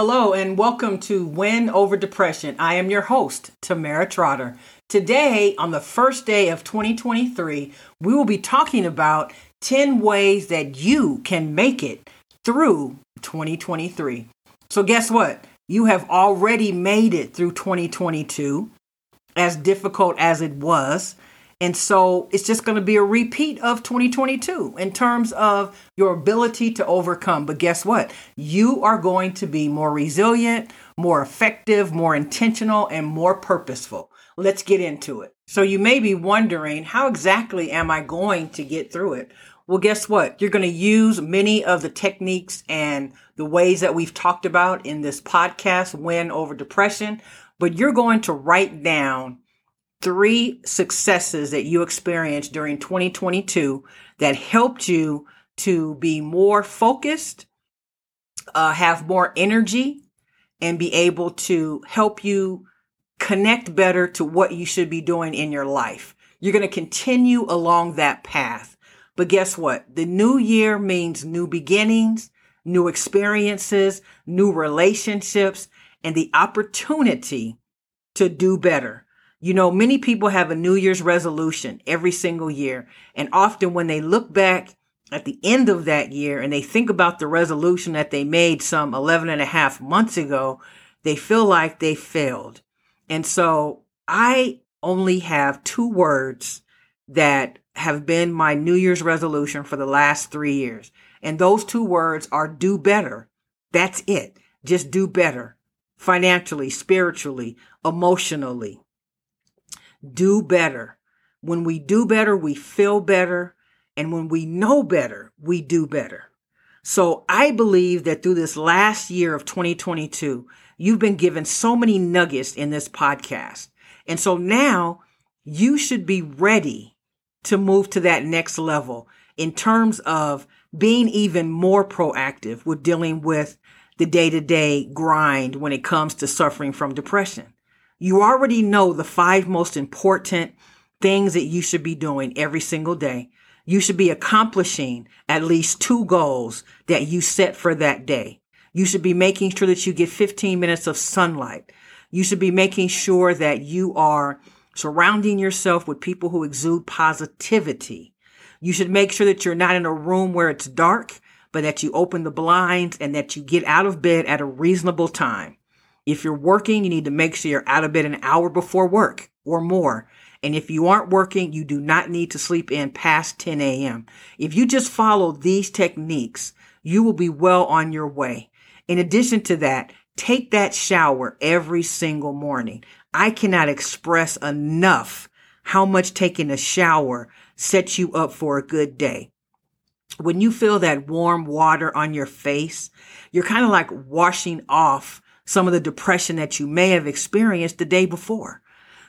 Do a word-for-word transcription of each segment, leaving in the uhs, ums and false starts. Hello and welcome to Win Over Depression. I am your host, Tamara Trotter. Today, on the first day of twenty twenty-three, we will be talking about ten ways that you can make it through twenty twenty-three. So guess what? You have already made it through twenty twenty-two, as difficult as it was. And so it's just going to be a repeat of twenty twenty-two in terms of your ability to overcome. But guess what? You are going to be more resilient, more effective, more intentional, and more purposeful. Let's get into it. So you may be wondering, how exactly am I going to get through it? Well, guess what? You're going to use many of the techniques and the ways that we've talked about in this podcast, Win Over Depression, but you're going to write down three successes that you experienced during twenty twenty-two that helped you to be more focused, uh, have more energy, and be able to help you connect better to what you should be doing in your life. You're going to continue along that path. But guess what? The new year means new beginnings, new experiences, new relationships, and the opportunity to do better. You know, many people have a New Year's resolution every single year. And often when they look back at the end of that year and they think about the resolution that they made some eleven and a half months ago, they feel like they failed. And so I only have two words that have been my New Year's resolution for the last three years. And those two words are do better. That's it. Just do better financially, spiritually, emotionally. Do better. When we do better, we feel better. And when we know better, we do better. So I believe that through this last year of twenty twenty-two, you've been given so many nuggets in this podcast. And so now you should be ready to move to that next level in terms of being even more proactive with dealing with the day-to-day grind when it comes to suffering from depression. You already know the five most important things that you should be doing every single day. You should be accomplishing at least two goals that you set for that day. You should be making sure that you get fifteen minutes of sunlight. You should be making sure that you are surrounding yourself with people who exude positivity. You should make sure that you're not in a room where it's dark, but that you open the blinds and that you get out of bed at a reasonable time. If you're working, you need to make sure you're out of bed an hour before work or more. And if you aren't working, you do not need to sleep in past ten a.m. If you just follow these techniques, you will be well on your way. In addition to that, take that shower every single morning. I cannot express enough how much taking a shower sets you up for a good day. When you feel that warm water on your face, you're kind of like washing off some of the depression that you may have experienced the day before.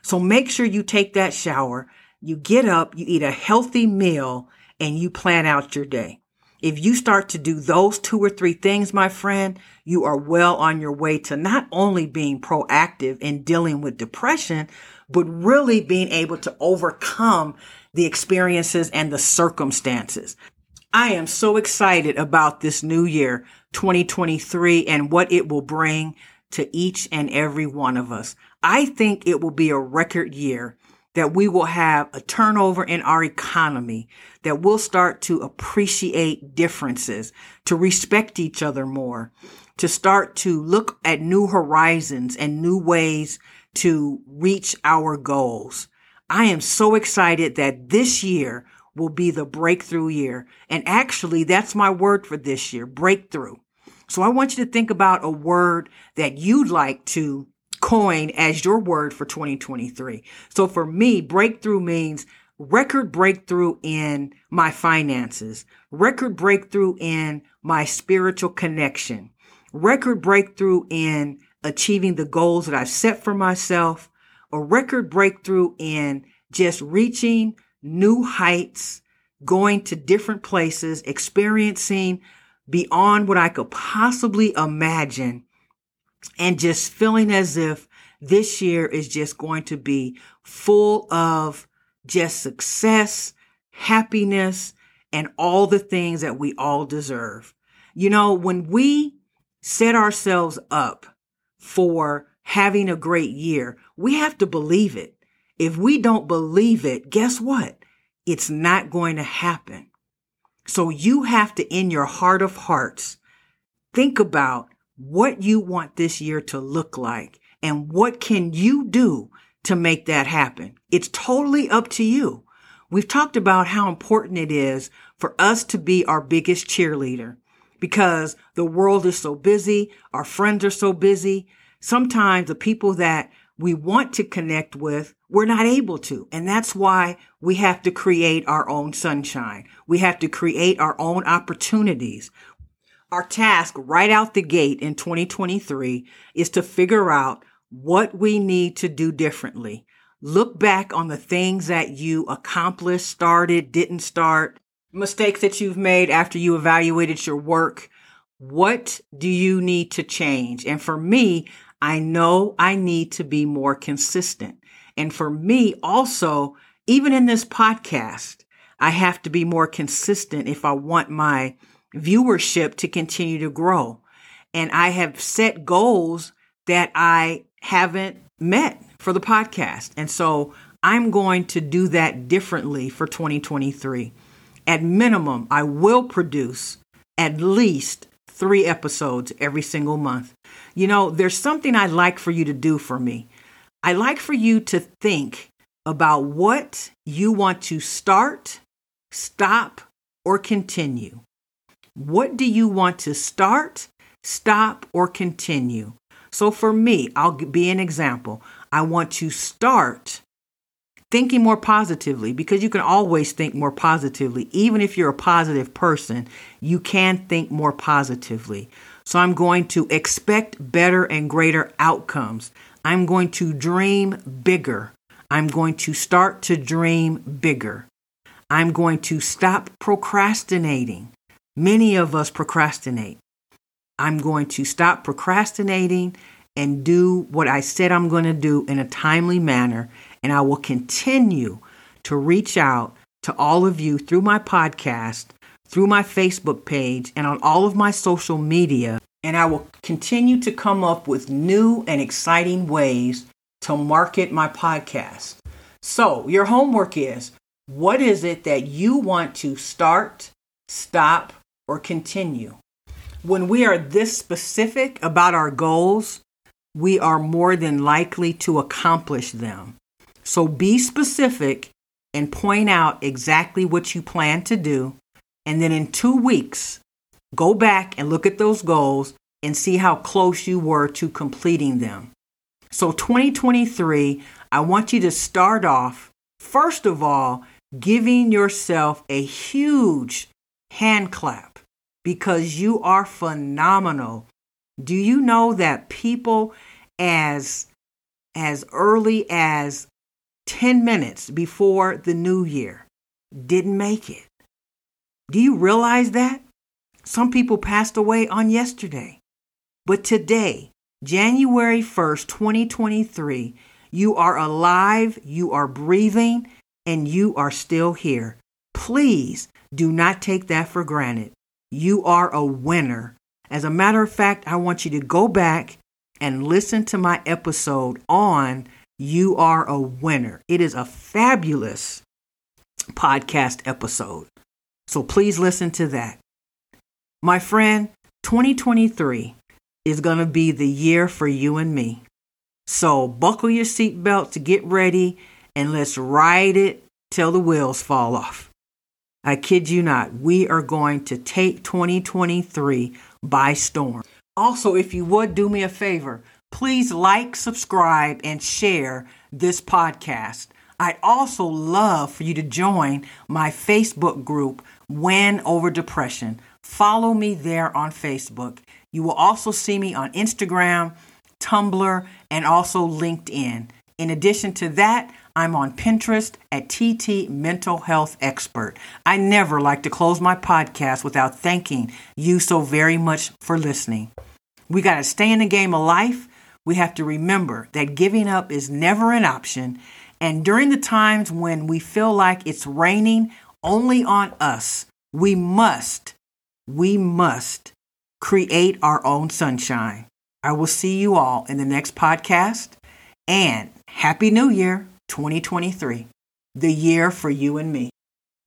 So make sure you take that shower, you get up, you eat a healthy meal, and you plan out your day. If you start to do those two or three things, my friend, you are well on your way to not only being proactive in dealing with depression, but really being able to overcome the experiences and the circumstances. I am so excited about this new year, twenty twenty-three, and what it will bring to each and every one of us. I think it will be a record year, that we will have a turnover in our economy, that we'll start to appreciate differences, to respect each other more, to start to look at new horizons and new ways to reach our goals. I am so excited that this year will be the breakthrough year. And actually, that's my word for this year, breakthrough. So I want you to think about a word that you'd like to coin as your word for twenty twenty-three. So for me, breakthrough means record breakthrough in my finances, record breakthrough in my spiritual connection, record breakthrough in achieving the goals that I've set for myself, a record breakthrough in just reaching new heights, going to different places, experiencing beyond what I could possibly imagine, and just feeling as if this year is just going to be full of just success, happiness, and all the things that we all deserve. You know, when we set ourselves up for having a great year, we have to believe it. If we don't believe it, guess what? It's not going to happen. So you have to, in your heart of hearts, think about what you want this year to look like and what can you do to make that happen. It's totally up to you. We've talked about how important it is for us to be our biggest cheerleader because the world is so busy. Our friends are so busy. Sometimes the people that we want to connect with, we're not able to. And that's why we have to create our own sunshine. We have to create our own opportunities. Our task right out the gate in twenty twenty-three is to figure out what we need to do differently. Look back on the things that you accomplished, started, didn't start, mistakes that you've made after you evaluated your work. What do you need to change? And for me, I know I need to be more consistent. And for me also, even in this podcast, I have to be more consistent if I want my viewership to continue to grow. And I have set goals that I haven't met for the podcast. And so I'm going to do that differently for twenty twenty-three. At minimum, I will produce at least three episodes every single month. You know, there's something I'd like for you to do for me. I'd like for you to think about what you want to start, stop, or continue. What do you want to start, stop, or continue? So for me, I'll be an example. I want to start thinking more positively, because you can always think more positively. Even if you're a positive person, you can think more positively. So I'm going to expect better and greater outcomes. I'm going to dream bigger. I'm going to start to dream bigger. I'm going to stop procrastinating. Many of us procrastinate. I'm going to stop procrastinating and do what I said I'm going to do in a timely manner. And I will continue to reach out to all of you through my podcast, through my Facebook page, and on all of my social media. And I will continue to come up with new and exciting ways to market my podcast. So your homework is, what is it that you want to start, stop, or continue? When we are this specific about our goals, we are more than likely to accomplish them. So be specific and point out exactly what you plan to do. And then in two weeks, go back and look at those goals and see how close you were to completing them. So twenty twenty-three, I want you to start off, first of all, giving yourself a huge hand clap because you are phenomenal. Do you know that people as, as early as ten minutes before the new year didn't make it? Do you realize that? Some people passed away on yesterday. But today, January first, twenty twenty-three, you are alive, you are breathing, and you are still here. Please do not take that for granted. You are a winner. As a matter of fact, I want you to go back and listen to my episode on You Are a Winner. It is a fabulous podcast episode. So please listen to that. My friend, twenty twenty-three is going to be the year for you and me. So buckle your seatbelt to get ready and let's ride it till the wheels fall off. I kid you not, we are going to take twenty twenty-three by storm. Also, if you would do me a favor, please like, subscribe, and share this podcast. I'd also love for you to join my Facebook group, Win Over Depression. Follow me there on Facebook. You will also see me on Instagram, Tumblr, and also LinkedIn. In addition to that, I'm on Pinterest at T T Mental Health Expert. I never like to close my podcast without thanking you so very much for listening. We got to stay in the game of life. We have to remember that giving up is never an option. And during the times when we feel like it's raining only on us, we must, we must create our own sunshine. I will see you all in the next podcast, and Happy New Year twenty twenty-three, the year for you and me.